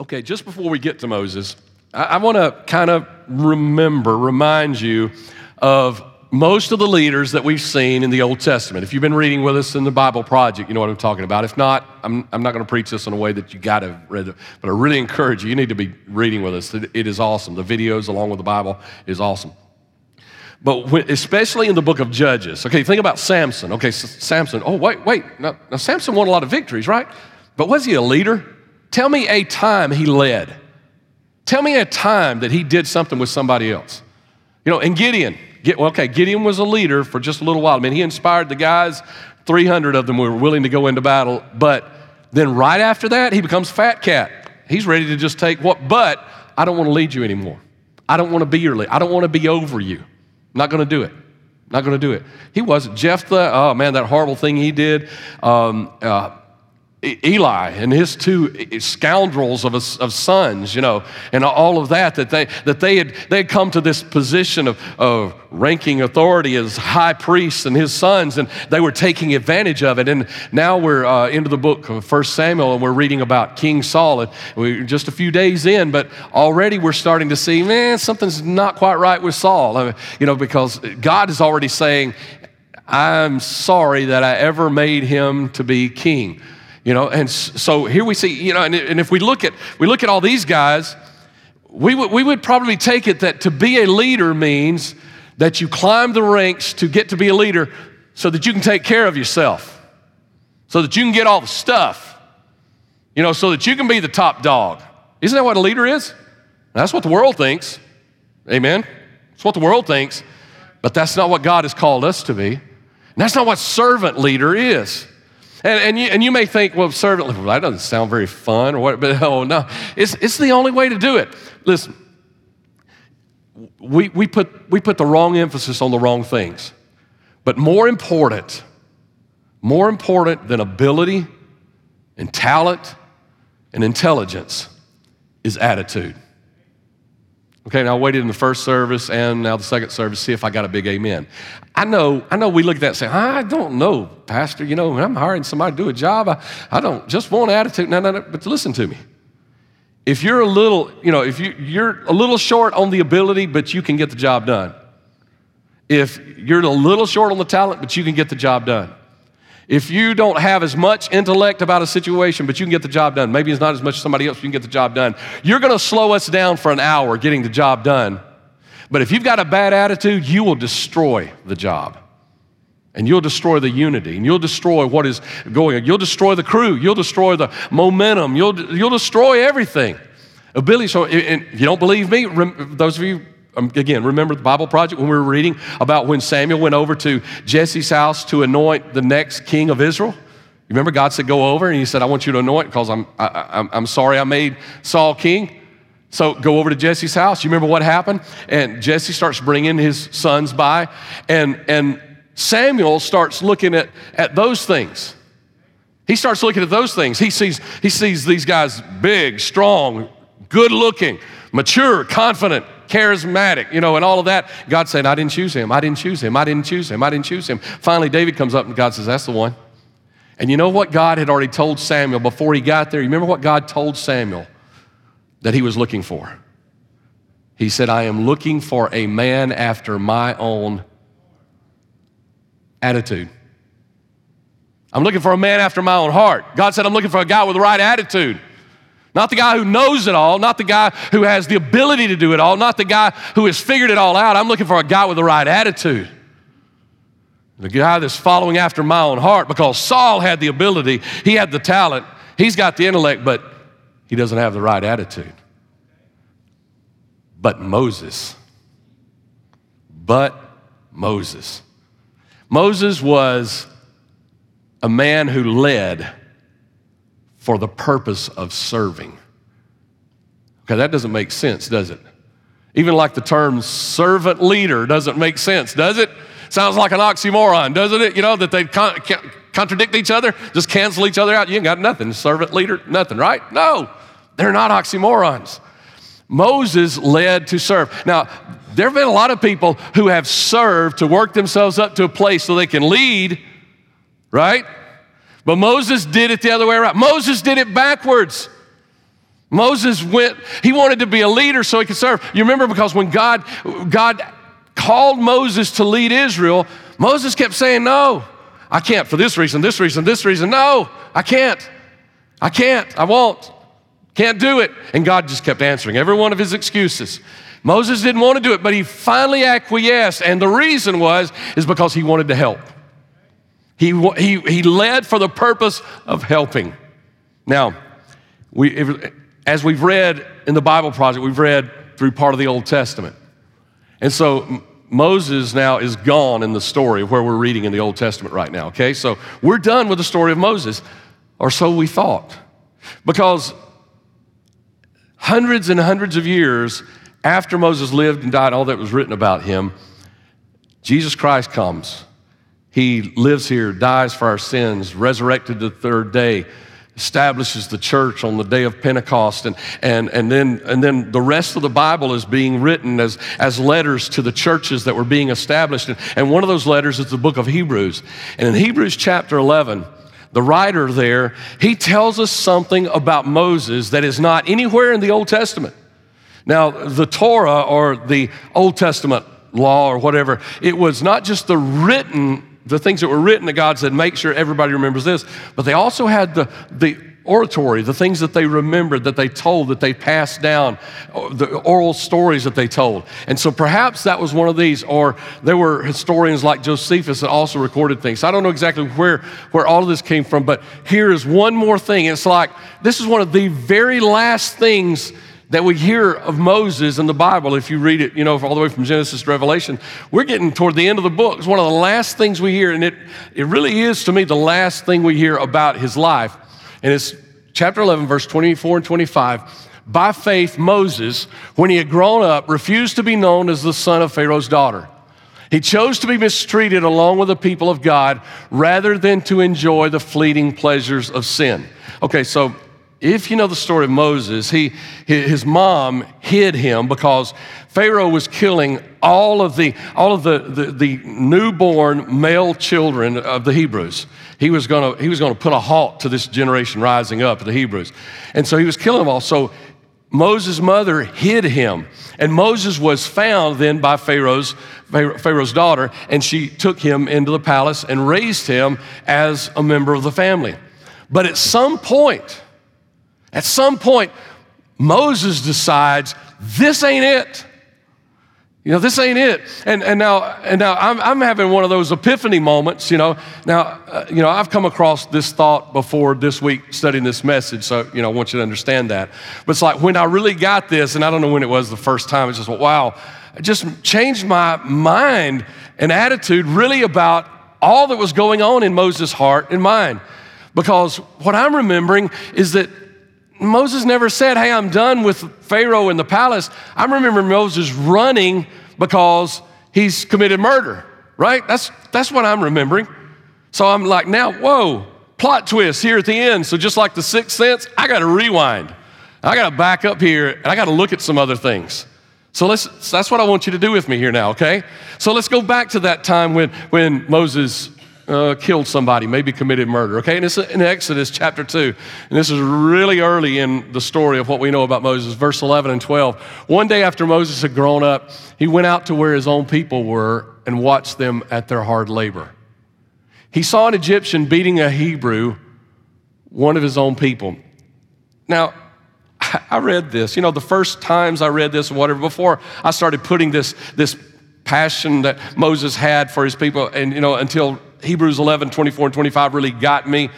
Okay, just before we get to Moses, I want to kind of remind you of most of the leaders that we've seen in the Old Testament. If you've been reading with us in the Bible Project, you know what I'm talking about. If not, I'm not going to preach this in a way that you got to read it, but I really encourage you, you need to be reading with us. It is awesome. The videos along with the Bible is awesome. But especially in the book of Judges. Okay, think about Samson. Okay, Samson. Oh, wait. Now, Samson won a lot of victories, right? But was he a leader? Tell me a time he led. Tell me a time that he did something with somebody else. You know, and Gideon. Gideon was a leader for just a little while. I mean, he inspired the guys. 300 of them were willing to go into battle. But then right after that, he becomes fat cat. He's ready to just take what? But I don't want to lead you anymore. I don't want to be your leader. I don't want to be over you. Not going to do it. Not going to do it. He wasn't. Jephthah, oh man, that horrible thing he did. Eli and his two scoundrels of sons, you know, and all of that they had come to this position of ranking authority as high priests and his sons, and they were taking advantage of it. And now we're into the book of 1 Samuel, and we're reading about King Saul, and we're just a few days in, but already we're starting to see, something's not quite right with Saul, because God is already saying, I'm sorry that I ever made him to be king. You know, and so here we see, and if we look at all these guys, we would probably take it that to be a leader means that you climb the ranks to get to be a leader so that you can take care of yourself, so that you can get all the stuff, so that you can be the top dog. Isn't that what a leader is? That's what the world thinks. Amen. That's what the world thinks, but that's not what God has called us to be. And that's not what servant leader is. And you may think, well, servant, that doesn't sound very fun or what, but oh no, it's the only way to do it. Listen, we put the wrong emphasis on the wrong things. But more important than ability and talent and intelligence is attitude. Okay, now I waited in the first service and now the second service, see if I got a big amen. I know we look at that and say, I don't know, Pastor, when I'm hiring somebody to do a job, I don't just want attitude. No, but listen to me. If you're a little, if you're a little short on the ability, but you can get the job done. If you're a little short on the talent, but you can get the job done. If you don't have as much intellect about a situation, but you can get the job done, maybe it's not as much as somebody else, you can get the job done. You're going to slow us down for an hour getting the job done. But if you've got a bad attitude, you will destroy the job. And you'll destroy the unity, and you'll destroy what is going on. You'll destroy the crew. You'll destroy the momentum. You'll destroy everything. Ability. So, and if you don't believe me, those of you, again, remember the Bible Project when we were reading about when Samuel went over to Jesse's house to anoint the next king of Israel? You remember God said, go over, and he said, I want you to anoint because I'm sorry I made Saul king. So go over to Jesse's house. You remember what happened? And Jesse starts bringing his sons by, and Samuel starts looking at those things. He starts looking at those things. He sees these guys big, strong, good-looking, mature, confident, charismatic, and all of that. God said, I didn't choose him. Finally, David comes up and God says, that's the one. And you know what God had already told Samuel before he got there? You remember what God told Samuel that he was looking for? He said, I am looking for a man after my own attitude. I'm looking for a man after my own heart. God said, I'm looking for a guy with the right attitude. Not the guy who knows it all, not the guy who has the ability to do it all, not the guy who has figured it all out. I'm looking for a guy with the right attitude. The guy that's following after my own heart, because Saul had the ability, he had the talent, he's got the intellect, but he doesn't have the right attitude. But Moses. Moses was a man who led for the purpose of serving. Okay, that doesn't make sense, does it? Even like the term servant leader doesn't make sense, does it? Sounds like an oxymoron, doesn't it? That they contradict each other, just cancel each other out. You ain't got nothing, servant leader, nothing, right? No, they're not oxymorons. Moses led to serve. Now, there have been a lot of people who have served to work themselves up to a place so they can lead, right? But Moses did it the other way around. Moses did it backwards. Moses went, he wanted to be a leader so he could serve. You remember, because when God called Moses to lead Israel, Moses kept saying, no, I can't for this reason, this reason, this reason. No, I can't, I won't, can't do it. And God just kept answering every one of his excuses. Moses didn't want to do it, but he finally acquiesced. And the reason is because he wanted to help. He led for the purpose of helping. Now, as we've read in the Bible Project, we've read through part of the Old Testament. And so Moses now is gone in the story of where we're reading in the Old Testament right now, okay? So we're done with the story of Moses, or so we thought. Because hundreds and hundreds of years after Moses lived and died, all that was written about him, Jesus Christ comes. He lives here, dies for our sins, resurrected the third day, establishes the church on the day of Pentecost, and then the rest of the Bible is being written as letters to the churches that were being established. And one of those letters is the book of Hebrews. And in Hebrews chapter 11, the writer there, he tells us something about Moses that is not anywhere in the Old Testament. Now, the Torah, or the Old Testament law or whatever, it was not just the things that were written that God said, make sure everybody remembers this, but they also had the oratory, the things that they remembered, that they told, that they passed down, the oral stories that they told. And so perhaps that was one of these, or there were historians like Josephus that also recorded things. So I don't know exactly where all of this came from, but here is one more thing. It's like, this is one of the very last things that we hear of Moses in the Bible. If you read it, all the way from Genesis to Revelation, we're getting toward the end of the book. It's one of the last things we hear, and it really is, to me, the last thing we hear about his life. And it's chapter 11, verse 24 and 25. By faith, Moses, when he had grown up, refused to be known as the son of Pharaoh's daughter. He chose to be mistreated along with the people of God rather than to enjoy the fleeting pleasures of sin. Okay, so if you know the story of Moses, his mom hid him because Pharaoh was killing all of the newborn male children of the Hebrews. He was gonna put a halt to this generation rising up of the Hebrews, and so he was killing them all. So Moses' mother hid him, and Moses was found then by Pharaoh's daughter, and she took him into the palace and raised him as a member of the family. But at some point, Moses decides, this ain't it. This ain't it. And now I'm having one of those epiphany moments, Now, I've come across this thought before this week studying this message, so, I want you to understand that. But it's like when I really got this, and I don't know when it was the first time, it's just, wow, it just changed my mind and attitude really about all that was going on in Moses' heart and mind. Because what I'm remembering is that Moses never said, hey, I'm done with Pharaoh in the palace. I remember Moses running because he's committed murder, right? That's what I'm remembering. So I'm like, now, whoa, plot twist here at the end. So just like the Sixth Sense, I got to rewind. I got to back up here, and I got to look at some other things. So that's what I want you to do with me here now, okay? So let's go back to that time when Moses killed somebody, maybe committed murder, okay? And it's in Exodus chapter 2, and this is really early in the story of what we know about Moses, verse 11 and 12. One day after Moses had grown up, he went out to where his own people were and watched them at their hard labor. He saw an Egyptian beating a Hebrew, one of his own people. Now, I read this, the first times I read this or whatever, before I started putting this passion that Moses had for his people, and until Hebrews 11, 24 and 25 really got me.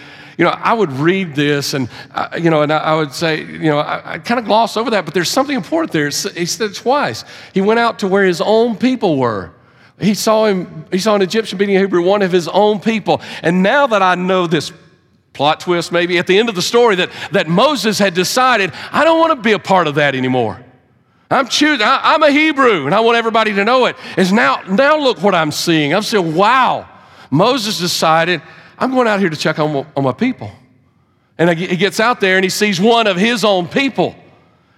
I would read this and I would say, I kind of gloss over that, but there's something important there. He said it twice. He went out to where his own people were. He saw an Egyptian beating a Hebrew, one of his own people. And now that I know this plot twist, maybe at the end of the story, that Moses had decided, I don't want to be a part of that anymore. I'm choosing, I'm a Hebrew, and I want everybody to know it. And now look what I'm seeing. I'm saying, wow. Moses decided, I'm going out here to check on my people. And he gets out there and he sees one of his own people.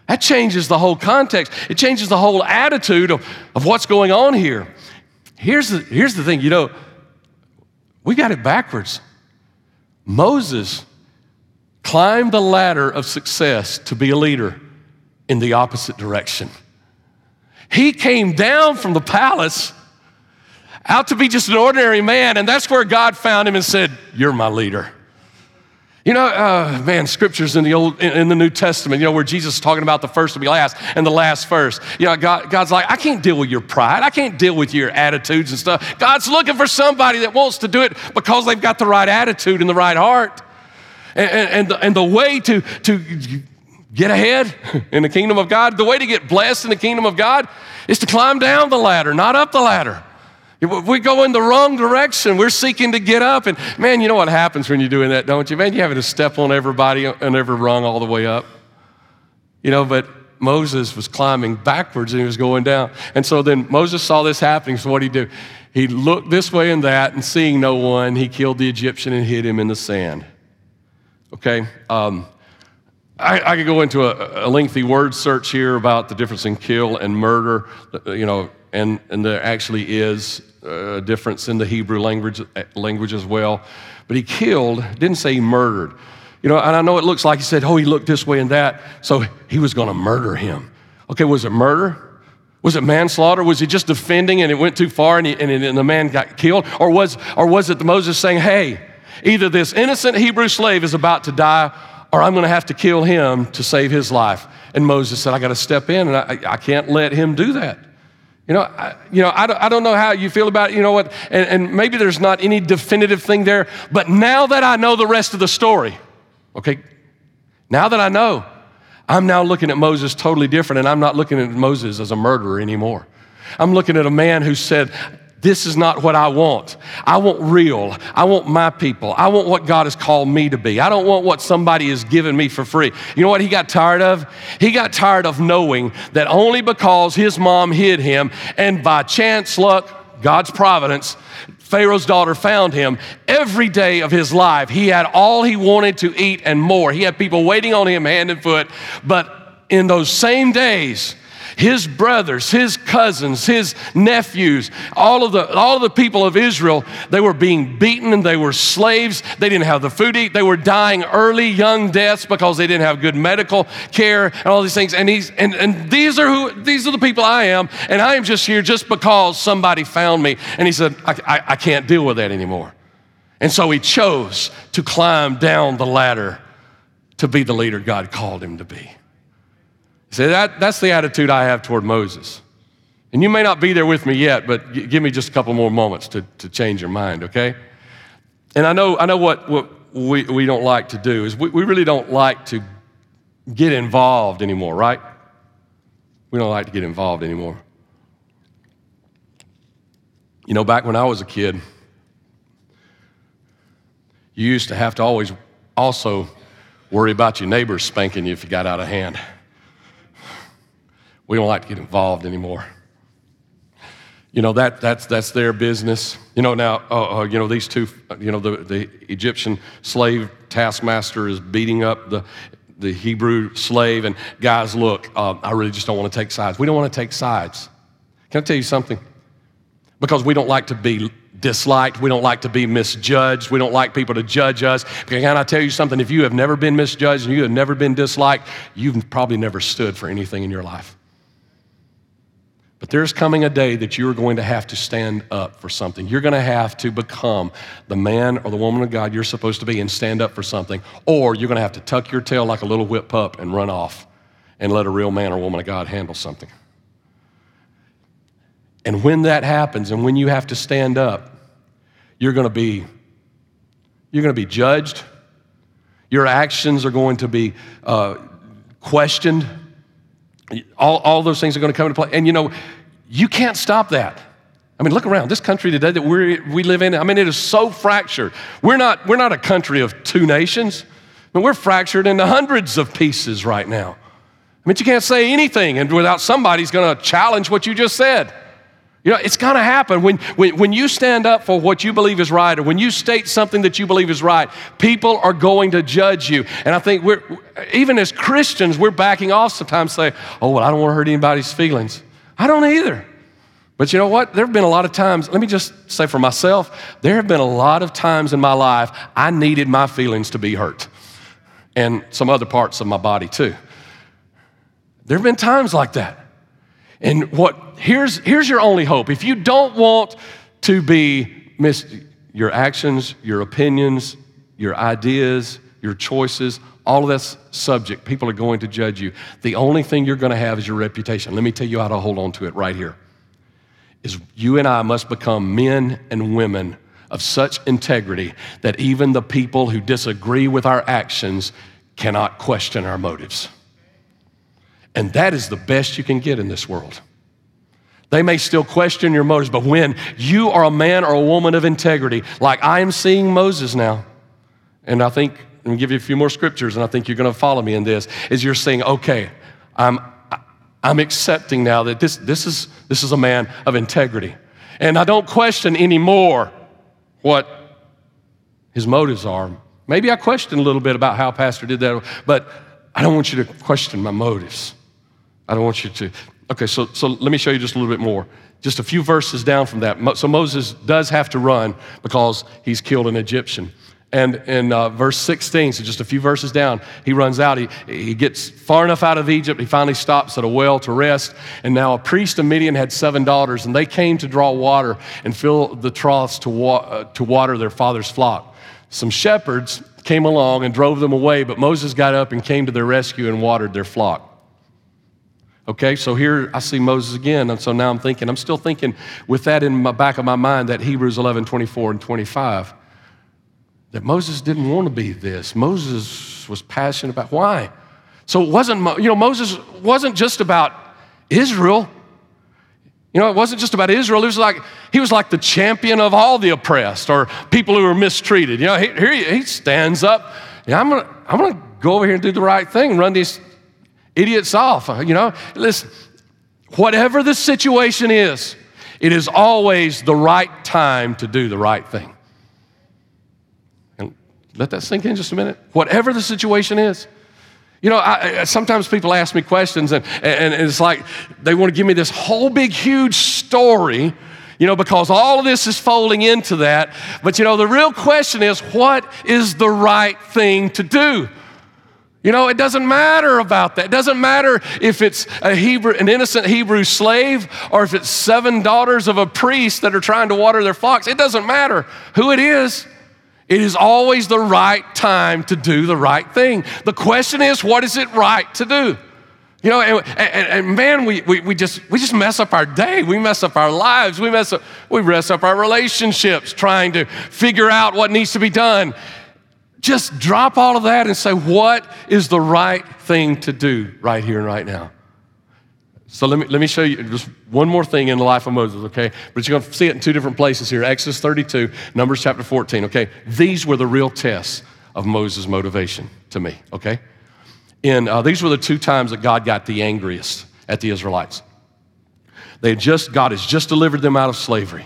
That changes the whole context. It changes the whole attitude of what's going on here. Here's the thing, we got it backwards. Moses Climb the ladder of success to be a leader in the opposite direction. He came down from the palace out to be just an ordinary man, and that's where God found him and said, "You're my leader." You know, scriptures in the New Testament, you know, where Jesus is talking about the first to be last and the last first. You know, God's like, I can't deal with your pride. I can't deal with your attitudes and stuff. God's looking for somebody that wants to do it because they've got the right attitude and the right heart. And the way to get ahead in the kingdom of God, the way to get blessed in the kingdom of God is to climb down the ladder, not up the ladder. We go in the wrong direction. We're seeking to get up. And man, you know what happens when you're doing that, don't you? Man, you're having to step on everybody and every rung all the way up. You know, but Moses was climbing backwards and he was going down. And so then Moses saw this happening, so what did he do? He looked this way and that, and seeing no one, he killed the Egyptian and hid him in the sand. Okay? I could go into a lengthy word search here about the difference in kill and murder, you know, and there actually is a difference in the Hebrew language as well. But he killed, didn't say he murdered. You know, and I know it looks like he said, oh, he looked this way and that, so he was gonna murder him. Okay, was it murder? Was it manslaughter? Was he just defending and it went too far and the man got killed? Or was it the Moses saying, hey, either this innocent Hebrew slave is about to die or I'm gonna have to kill him to save his life. And Moses said, I gotta step in and I can't let him do that. You know, I don't know how you feel about it, you know what, and maybe there's not any definitive thing there, but now that I know the rest of the story, okay, now that I know, I'm now looking at Moses totally different, and I'm not looking at Moses as a murderer anymore. I'm looking at a man who said, this is not what I want. I want real. I want my people. I want what God has called me to be. I don't want what somebody has given me for free. You know what he got tired of? He got tired of knowing that only because his mom hid him and by chance, luck, God's providence, Pharaoh's daughter found him. Every day of his life, he had all he wanted to eat and more. He had people waiting on him hand and foot, but in those same days, his brothers, his cousins, his nephews, all of the people of Israel, they were being beaten and they were slaves. They didn't have the food to eat. They were dying early, young deaths because they didn't have good medical care and all these things. And these are the people I am, and I am just here just because somebody found me. And he said, I can't deal with that anymore. And so he chose to climb down the ladder to be the leader God called him to be. See, that's the attitude I have toward Moses. And you may not be there with me yet, but give me just a couple more moments to change your mind, okay? And I know what we don't like to do is we really don't like to get involved anymore, right? We don't like to get involved anymore. You know, back when I was a kid, you used to have to always also worry about your neighbors spanking you if you got out of hand. We don't like to get involved anymore. You know, that's their business. You know, now, you know, these two, you know, the Egyptian slave taskmaster is beating up the Hebrew slave, and guys, look, I really just don't want to take sides. We don't want to take sides. Can I tell you something? Because we don't like to be disliked. We don't like to be misjudged. We don't like people to judge us. Can I tell you something? If you have never been misjudged and you have never been disliked, you've probably never stood for anything in your life. But there's coming a day that you're going to have to stand up for something. You're going to have to become the man or the woman of God you're supposed to be and stand up for something, or you're going to have to tuck your tail like a little whipped pup and run off and let a real man or woman of God handle something. And when that happens and when you have to stand up, you're going to be judged. Your actions are going to be questioned. All those things are going to come into play. And, you know, you can't stop that. I mean, look around. This country today that we live in, I mean, it is so fractured. We're not a country of two nations. I mean, we're fractured into hundreds of pieces right now. I mean, you can't say anything and without somebody's going to challenge what you just said. You know, it's going to happen. When you stand up for what you believe is right or when you state something that you believe is right, people are going to judge you. And I think even as Christians, we're backing off sometimes saying, oh, well, I don't want to hurt anybody's feelings. I don't either. But you know what? There have been a lot of times, let me just say for myself, there have been a lot of times in my life I needed my feelings to be hurt. and some other parts of my body too. There have been times like that. And here's your only hope. If you don't want to be your actions, your opinions, your ideas, your choices, all of that's subject. People are going to judge you. The only thing you're going to have is your reputation. Let me tell you how to hold on to it right here. Is you and I must become men and women of such integrity that even the people who disagree with our actions cannot question our motives. And that is the best you can get in this world. They may still question your motives, but when you are a man or a woman of integrity, like I am seeing Moses now, and I think, let me give you a few more scriptures, and I think you're going to follow me in this, is you're saying, okay, I'm accepting now that this is a man of integrity. And I don't question anymore what his motives are. Maybe I question a little bit about how Pastor did that, but I don't want you to question my motives. I don't want you to. Okay, so let me show you just a little bit more. Just a few verses down from that. So Moses does have to run because he's killed an Egyptian. And in verse 16, so just a few verses down, he runs out. He gets far enough out of Egypt, he finally stops at a well to rest. And now a priest of Midian had 7 daughters, and they came to draw water and fill the troughs to water their father's flock. Some shepherds came along and drove them away, but Moses got up and came to their rescue and watered their flock. Okay, so here I see Moses again, and so now I'm still thinking with that in my back of my mind, that Hebrews 11, 24 and 25, that Moses didn't want to be this. Moses was passionate about, why? So it wasn't, Moses wasn't just about Israel. It wasn't just about Israel. It was like, he was like the champion of all the oppressed or people who were mistreated. Here he stands up. I'm gonna go over here and do the right thing, run these idiots off. Listen, whatever the situation is, it is always the right time to do the right thing. And let that sink in just a minute. Whatever the situation is. Sometimes people ask me questions and it's like they want to give me this whole big, huge story, because all of this is folding into that. But, the real question is, what is the right thing to do? It doesn't matter about that. It doesn't matter if it's an innocent Hebrew slave or if it's 7 daughters of a priest that are trying to water their flocks. It doesn't matter who it is. It is always the right time to do the right thing. The question is, what is it right to do? And man, we just mess up our day. We mess up our lives. We mess up our relationships trying to figure out what needs to be done. Just drop all of that and say, what is the right thing to do right here and right now? So let me show you just one more thing in the life of Moses, okay? But you're gonna see it in 2 different places here, Exodus 32, Numbers chapter 14, okay? These were the real tests of Moses' motivation to me, okay? And these were the 2 times that God got the angriest at the Israelites. God has just delivered them out of slavery.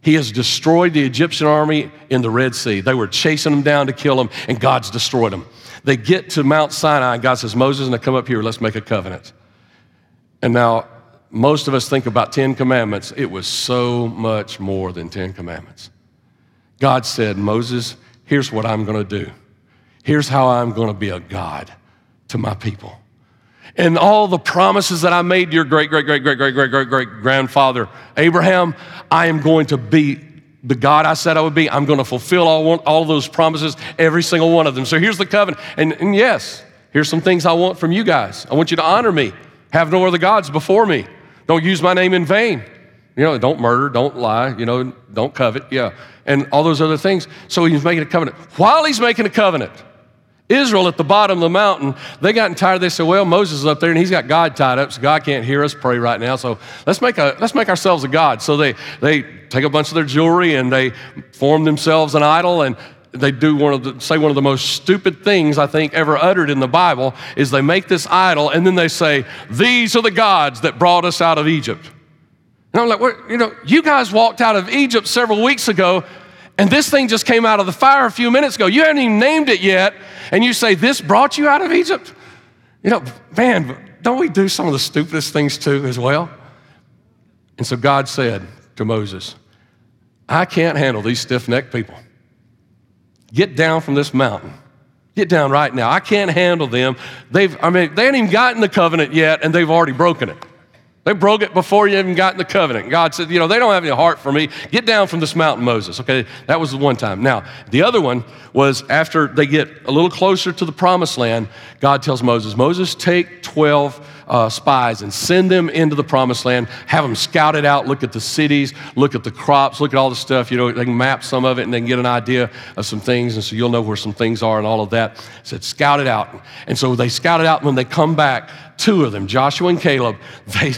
He has destroyed the Egyptian army in the Red Sea. They were chasing them down to kill them, and God's destroyed them. They get to Mount Sinai, and God says, Moses, now come up here, let's make a covenant. And now, most of us think about 10 commandments. It was so much more than 10 commandments. God said, Moses, here's what I'm gonna do. Here's how I'm gonna be a God to my people. And all the promises that I made to your great-great-great-great-great-great-great-grandfather Abraham, I am going to be the God I said I would be. I'm going to fulfill all those promises, every single one of them. So here's the covenant. And yes, here's some things I want from you guys. I want you to honor me. Have no other gods before me. Don't use my name in vain. Don't murder, don't lie, don't covet, and all those other things. So he's making a covenant. While he's making a covenant, Israel at the bottom of the mountain, they gotten tired. They said, well, Moses is up there and he's got God tied up, so God can't hear us pray right now, so let's make ourselves a God. So they take a bunch of their jewelry and they form themselves an idol, and they do one of the most stupid things I think ever uttered in the Bible is they make this idol and then they say, these are the gods that brought us out of Egypt. And I'm like, what? You guys walked out of Egypt several weeks ago, and this thing just came out of the fire a few minutes ago. You haven't even named it yet, and you say, this brought you out of Egypt? Man, don't we do some of the stupidest things too as well? And so God said to Moses, I can't handle these stiff-necked people. Get down from this mountain. Get down right now. I can't handle them. They haven't even gotten the covenant yet, and they've already broken it. They broke it before you even got the covenant. God said, you know, they don't have any heart for me. Get down from this mountain, Moses. Okay, that was the one time. Now, the other one was after they get a little closer to the promised land, God tells Moses, take 12 spies and send them into the promised land, have them scout it out, look at the cities, look at the crops, look at all the stuff. You know, they can map some of it and they can get an idea of some things, and so you'll know where some things are and all of that. Said, scout it out. And so they scout it out, and when they come back, two of them, Joshua and Caleb,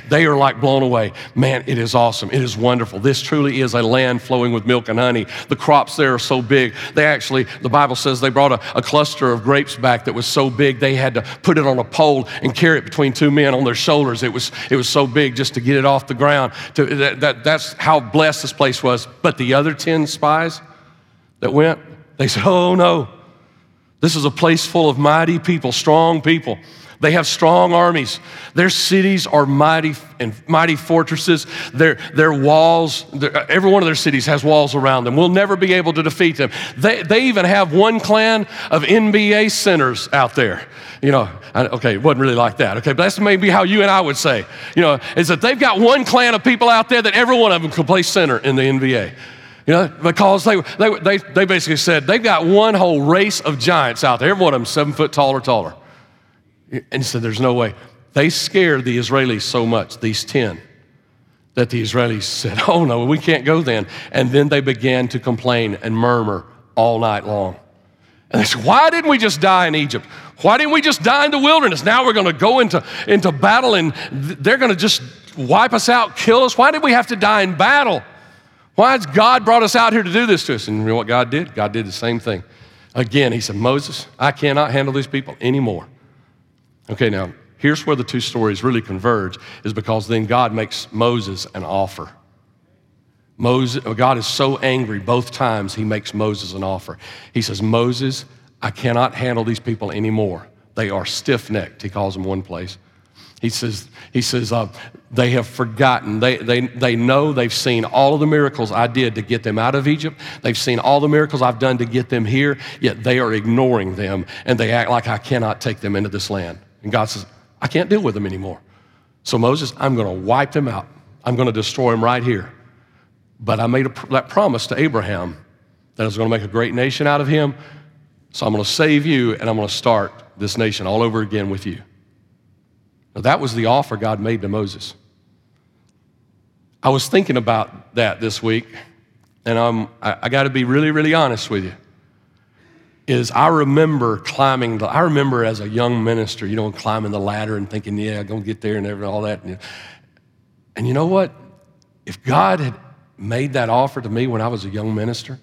they are like blown away. Man, it is awesome. It is wonderful. This truly is a land flowing with milk and honey. The crops there are so big. They actually, the Bible says they brought a cluster of grapes back that was so big they had to put it on a pole and carry it between two men on their shoulders. It was so big just to get it off the ground. That's how blessed this place was. But the other 10 spies that went, they said, oh no, this is a place full of mighty people, strong people. They have strong armies. Their cities are mighty and mighty fortresses. Their walls, every one of their cities has walls around them. We'll never be able to defeat them. They even have one clan of NBA centers out there. You know, it wasn't really like that. Okay, but that's maybe how you and I would say, you know, is that they've got one clan of people out there that every one of them can play center in the NBA. You know, because they basically said they've got one whole race of giants out there. Every one of them 7 foot tall or taller. And so there's no way. They scared the Israelis so much, these 10, that the Israelis said, oh no, we can't go then. And then they began to complain and murmur all night long. And they said, why didn't we just die in Egypt? Why didn't we just die in the wilderness? Now we're gonna go into battle and they're gonna just wipe us out, kill us. Why did we have to die in battle? Why has God brought us out here to do this to us? And you know what God did? God did the same thing. Again, he said, Moses, I cannot handle these people anymore. Okay, now, here's where the two stories really converge, is because then God makes Moses an offer. God is so angry both times he makes Moses an offer. He says, Moses, I cannot handle these people anymore. They are stiff-necked, he calls them one place. He says, they have forgotten. They know they've seen all of the miracles I did to get them out of Egypt. They've seen all the miracles I've done to get them here, yet they are ignoring them, and they act like I cannot take them into this land. And God says, I can't deal with them anymore. So Moses, I'm gonna wipe them out. I'm gonna destroy them right here. But I made that promise to Abraham that I was gonna make a great nation out of him, so I'm gonna save you, and I'm gonna start this nation all over again with you. Now, that was the offer God made to Moses. I was thinking about that this week, and I gotta be really, really honest with you. I remember as a young minister, you know, climbing the ladder and thinking, yeah, I'm gonna get there and all that. And you know what? If God had made that offer to me when I was a young minister,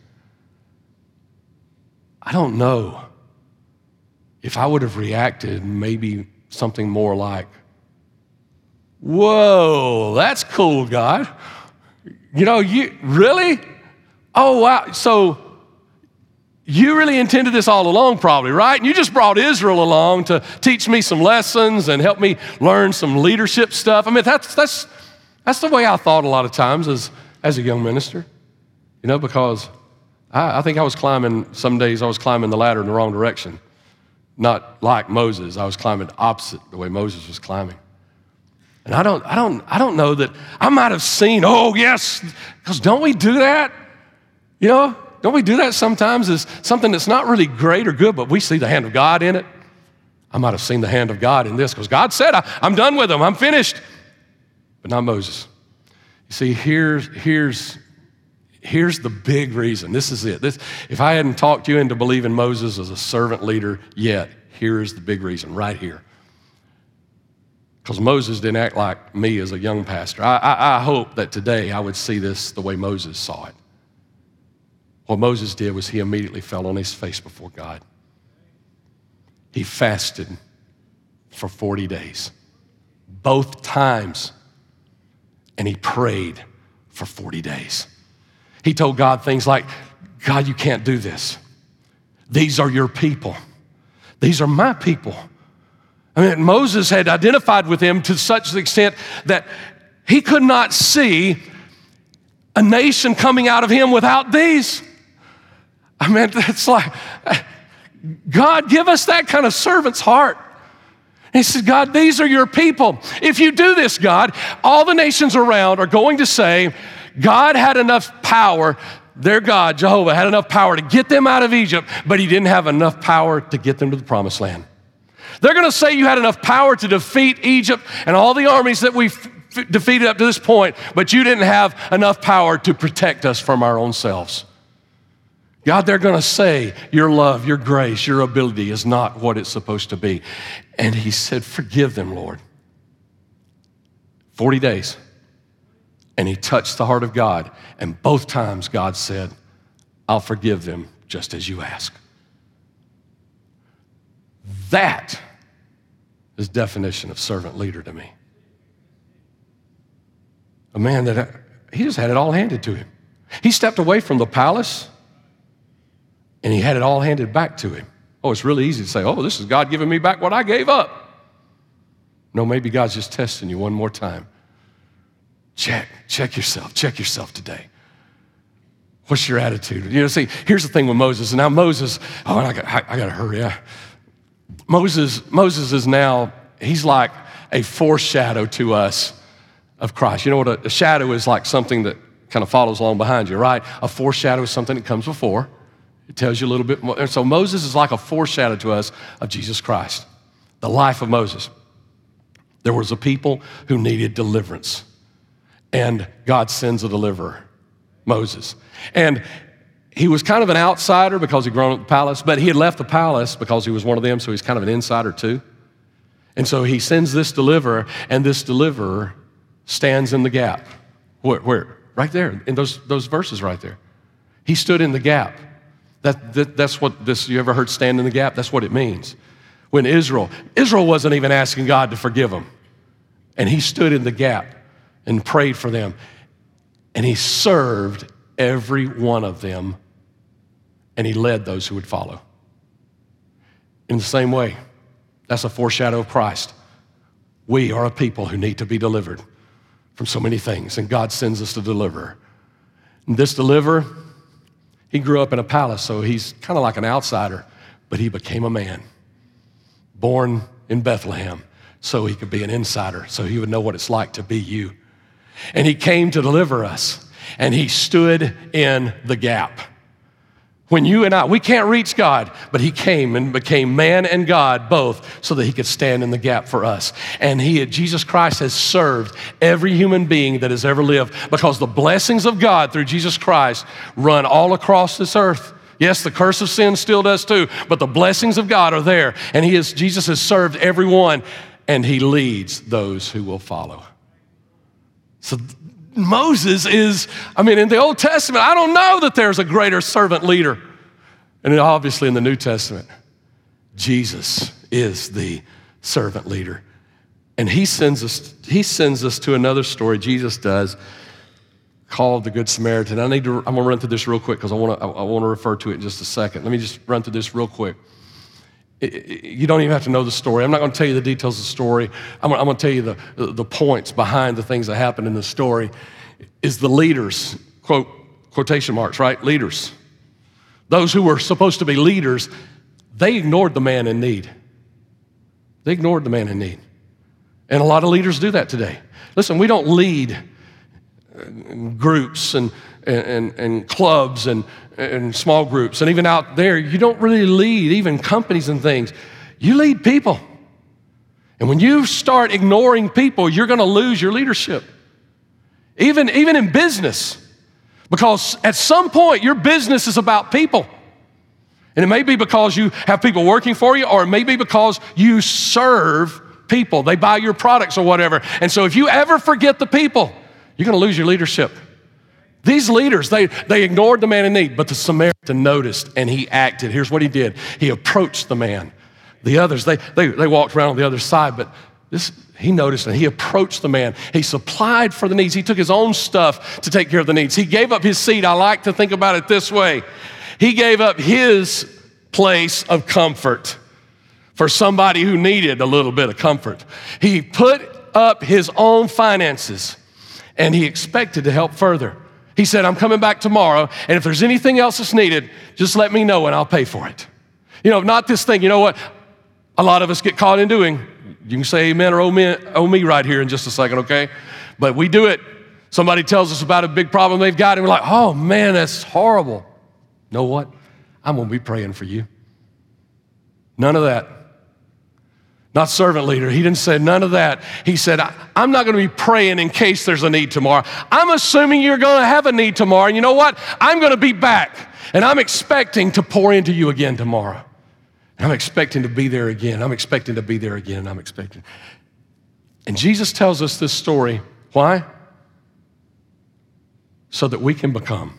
I don't know if I would have reacted maybe something more like, whoa, that's cool, God. You know, you really? Oh, wow, so you really intended this all along probably, right? And you just brought Israel along to teach me some lessons and help me learn some leadership stuff. I mean, that's the way I thought a lot of times as a young minister, you know, because I think some days I was climbing the ladder in the wrong direction, not like Moses. I was climbing opposite the way Moses was climbing. And I don't know that I might have seen, oh yes, because don't we do that? You know? Don't we do that sometimes? Is something that's not really great or good, but we see the hand of God in it. I might have seen the hand of God in this because God said, I'm done with them, I'm finished. But not Moses. You see, here's the big reason. This is it. If I hadn't talked you into believing Moses as a servant leader yet, here's the big reason right here. Because Moses didn't act like me as a young pastor. I hope that today I would see this the way Moses saw it. What Moses did was he immediately fell on his face before God. He fasted for 40 days, both times, and he prayed for 40 days. He told God things like, God, you can't do this. These are your people. These are my people. I mean, Moses had identified with him to such an extent that he could not see a nation coming out of him without these. I mean, it's like, God, give us that kind of servant's heart. And he said, God, these are your people. If you do this, God, all the nations around are going to say, God had enough power, their God, Jehovah, had enough power to get them out of Egypt, but he didn't have enough power to get them to the promised land. They're going to say you had enough power to defeat Egypt and all the armies that we've defeated up to this point, but you didn't have enough power to protect us from our own selves. God, they're going to say your love, your grace, your ability is not what it's supposed to be. And he said, forgive them, Lord. 40 days. And he touched the heart of God. And both times God said, I'll forgive them just as you ask. That is definition of servant leader to me. A man that, he just had it all handed to him. He stepped away from the palace and he had it all handed back to him. Oh, it's really easy to say, oh, this is God giving me back what I gave up. No, maybe God's just testing you one more time. Check yourself today. What's your attitude? You know, see, here's the thing with Moses. And now Moses, oh, and I got to hurry. Moses is now, he's like a foreshadow to us of Christ. You know what a shadow is like? Something that kind of follows along behind you, right? A foreshadow is something that comes before. It tells you a little bit more. And so Moses is like a foreshadow to us of Jesus Christ, the life of Moses. There was a people who needed deliverance, and God sends a deliverer, Moses. And he was kind of an outsider because he'd grown up in the palace, but he had left the palace because he was one of them, so he's kind of an insider too. And so he sends this deliverer, and this deliverer stands in the gap. Where? Right there, in those verses right there. He stood in the gap. That's what this, you ever heard stand in the gap? That's what it means. When Israel wasn't even asking God to forgive them. And he stood in the gap and prayed for them. And he served every one of them, and he led those who would follow. In the same way, that's a foreshadow of Christ. We are a people who need to be delivered from so many things, and God sends us the deliverer. And this deliverer, he grew up in a palace, so he's kind of like an outsider, but he became a man, born in Bethlehem, so he could be an insider, so he would know what it's like to be you. And he came to deliver us. And he stood in the gap. When you and I, we can't reach God, but he came and became man and God both so that he could stand in the gap for us. And Jesus Christ has served every human being that has ever lived because the blessings of God through Jesus Christ run all across this earth. Yes, the curse of sin still does too, but the blessings of God are there. And Jesus has served everyone, and he leads those who will follow. So Moses is, in the Old Testament, I don't know that there's a greater servant leader. And obviously in the New Testament, Jesus is the servant leader. And he sends us to another story, Jesus does, called the Good Samaritan. I'm gonna run through this real quick because I wanna refer to it in just a second. Let me just run through this real quick. You don't even have to know the story. I'm not going to tell you the details of the story. I'm going to tell you the points behind the things that happened in the story. Is the leaders, quotation marks, right? Leaders. Those who were supposed to be leaders, they ignored the man in need. They ignored the man in need. And a lot of leaders do that today. Listen, we don't lead groups and clubs and small groups, and even out there, you don't really lead even companies and things. You lead people. And when you start ignoring people, you're gonna lose your leadership. Even in business, because at some point, your business is about people. And it may be because you have people working for you, or it may be because you serve people. They buy your products or whatever. And so if you ever forget the people, you're gonna lose your leadership. These leaders, they ignored the man in need, but the Samaritan noticed and he acted. Here's what he did. He approached the man. The others, they walked around on the other side, but he noticed and he approached the man. He supplied for the needs. He took his own stuff to take care of the needs. He gave up his seat. I like to think about it this way. He gave up his place of comfort for somebody who needed a little bit of comfort. He put up his own finances and he expected to help further. He said, I'm coming back tomorrow, and if there's anything else that's needed, just let me know and I'll pay for it. You know, not this thing. You know what? A lot of us get caught in doing. You can say amen or oh me right here in just a second, okay? But we do it. Somebody tells us about a big problem they've got, and we're like, oh, man, that's horrible. You know what? I'm going to be praying for you. None of that. Not servant leader. He didn't say none of that. He said, I'm not going to be praying in case there's a need tomorrow. I'm assuming you're going to have a need tomorrow. And you know what? I'm going to be back, and I'm expecting to pour into you again tomorrow. And I'm expecting to be there again. I'm expecting to be there again. And I'm expecting. And Jesus tells us this story. Why? So that we can become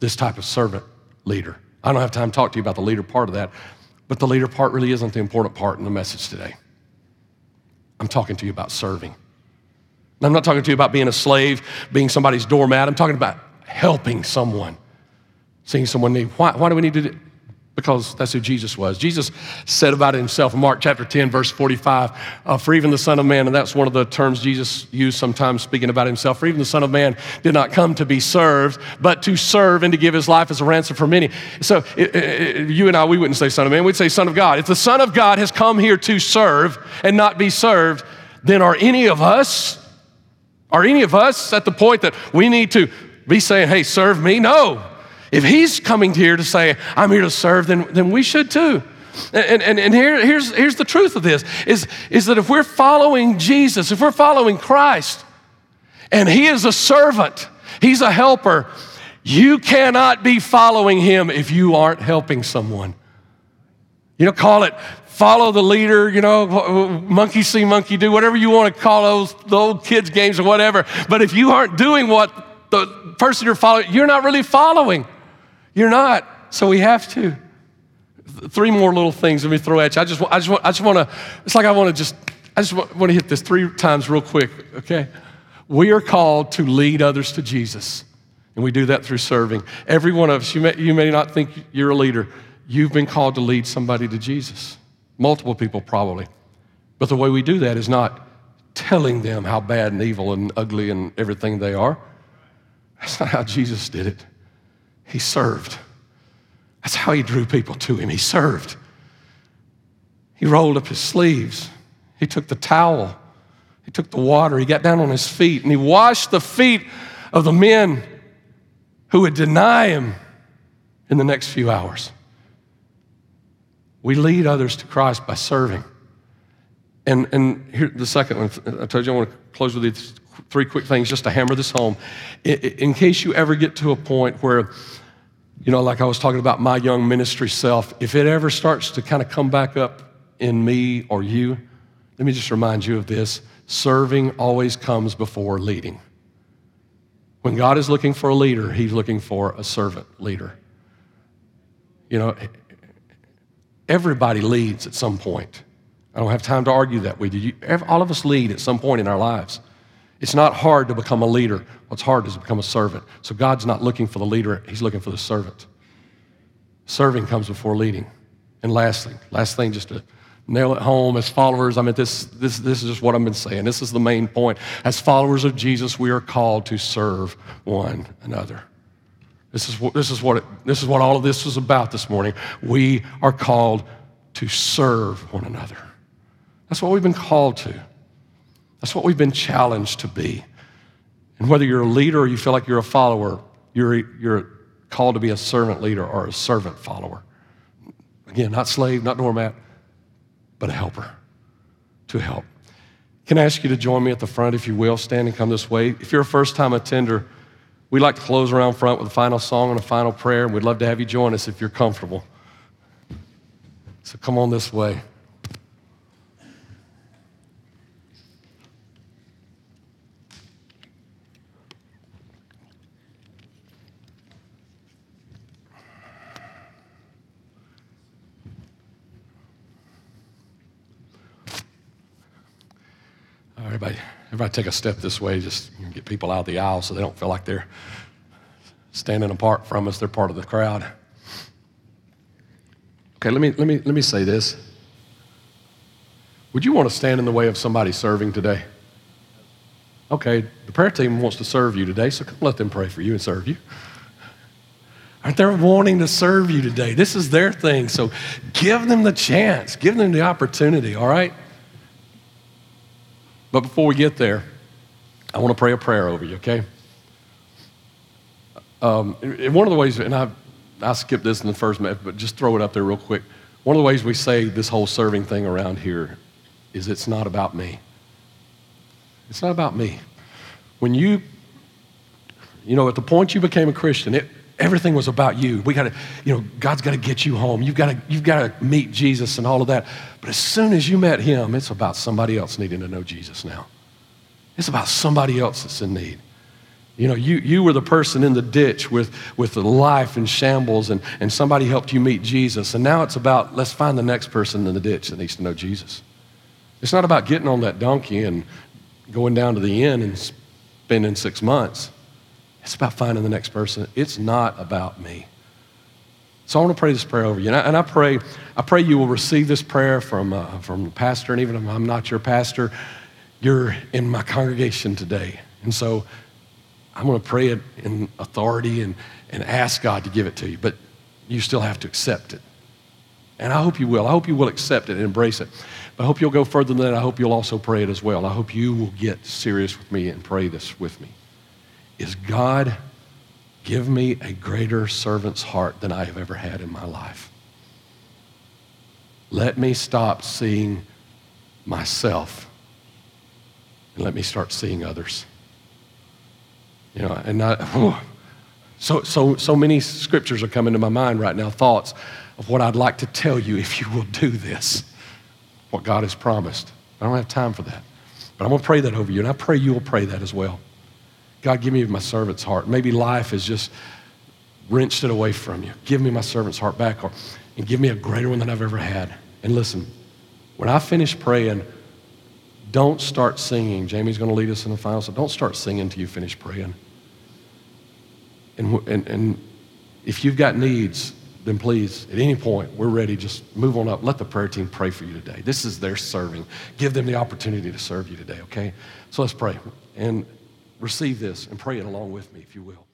this type of servant leader. I don't have time to talk to you about the leader part of that. But the leader part really isn't the important part in the message today. I'm talking to you about serving. And I'm not talking to you about being a slave, being somebody's doormat. I'm talking about helping someone, seeing someone need. Why do we need to do it? Because that's who Jesus was. Jesus said about himself in Mark chapter 10, verse 45, for even the Son of Man, and that's one of the terms Jesus used sometimes speaking about himself, for even the Son of Man did not come to be served, but to serve and to give his life as a ransom for many. So you and I, we wouldn't say Son of Man, we'd say Son of God. If the Son of God has come here to serve and not be served, then are any of us at the point that we need to be saying, hey, serve me? No. If he's coming here to say, I'm here to serve, then we should too. And here's the truth of this, is that if we're following Jesus, if we're following Christ, and he is a servant, he's a helper, you cannot be following him if you aren't helping someone. You know, call it follow the leader, you know, monkey see, monkey do, whatever you want to call those, the old kids' games or whatever. But if you aren't doing what the person you're following, you're not really following. You're not, so we have to. Three more little things let me throw at you. I just want to hit this three times real quick, okay? We are called to lead others to Jesus, and we do that through serving. Every one of us, you may not think you're a leader. You've been called to lead somebody to Jesus, multiple people probably. But the way we do that is not telling them how bad and evil and ugly and everything they are. That's not how Jesus did it. He served. That's how he drew people to him. He served. He rolled up his sleeves. He took the towel. He took the water. He got down on his feet, and he washed the feet of the men who would deny him in the next few hours. We lead others to Christ by serving. And here, the second one, I told you I want to close with these three quick things just to hammer this home. In case you ever get to a point where, you know, like I was talking about my young ministry self, if it ever starts to kind of come back up in me or you, let me just remind you of this. Serving always comes before leading. When God is looking for a leader, he's looking for a servant leader. You know, everybody leads at some point. I don't have time to argue that with you. All of us lead at some point in our lives. It's not hard to become a leader. What's hard is to become a servant. So God's not looking for the leader. He's looking for the servant. Serving comes before leading. And last thing, just to nail it home, as followers, I mean, this is just what I've been saying. This is the main point. As followers of Jesus, we are called to serve one another. This is what all of this was about this morning. We are called to serve one another. That's what we've been called to. That's what we've been challenged to be. And whether you're a leader or you feel like you're a follower, you're called to be a servant leader or a servant follower. Again, not slave, not doormat, but a helper to help. Can I ask you to join me at the front, if you will? Stand and come this way. If you're a first-time attender, we'd like to close around front with a final song and a final prayer, and we'd love to have you join us if you're comfortable. So come on this way. Everybody take a step this way, just get people out of the aisle so they don't feel like they're standing apart from us. They're part of the crowd. Okay, let me say this. Would you want to stand in the way of somebody serving today? Okay, the prayer team wants to serve you today, so come let them pray for you and serve you. Aren't they wanting to serve you today? This is their thing. So give them the chance. Give them the opportunity, all right? But before we get there, I want to pray a prayer over you, okay? One of the ways, and I skipped this in the first minute, but just throw it up there real quick. One of the ways we say this whole serving thing around here is it's not about me. It's not about me. When you know, at the point you became a Christian, everything was about you. We got to, you know, God's got to get you home. You've got to meet Jesus and all of that. But as soon as you met him, it's about somebody else needing to know Jesus now. It's about somebody else that's in need. You know, you were the person in the ditch with the life in shambles, and somebody helped you meet Jesus. And now it's about, let's find the next person in the ditch that needs to know Jesus. It's not about getting on that donkey and going down to the inn and spending 6 months. It's about finding the next person. It's not about me. So I want to pray this prayer over you. And I pray you will receive this prayer from the pastor. And even if I'm not your pastor, you're in my congregation today. And so I'm going to pray it in authority and ask God to give it to you. But you still have to accept it. And I hope you will. I hope you will accept it and embrace it. But I hope you'll go further than that. I hope you'll also pray it as well. I hope you will get serious with me and pray this with me. Is God, give me a greater servant's heart than I have ever had in my life. Let me stop seeing myself and let me start seeing others. You know, and so many scriptures are coming to my mind right now, thoughts of what I'd like to tell you if you will do this, what God has promised. I don't have time for that, but I'm gonna pray that over you, and I pray you will pray that as well. God, give me my servant's heart. Maybe life has just wrenched it away from you. Give me my servant's heart back, and give me a greater one than I've ever had. And listen, when I finish praying, don't start singing. Jamie's going to lead us in the final, so don't start singing until you finish praying. And if you've got needs, then please, at any point, we're ready. Just move on up. Let the prayer team pray for you today. This is their serving. Give them the opportunity to serve you today, okay? So let's pray. And receive this and pray it along with me, if you will.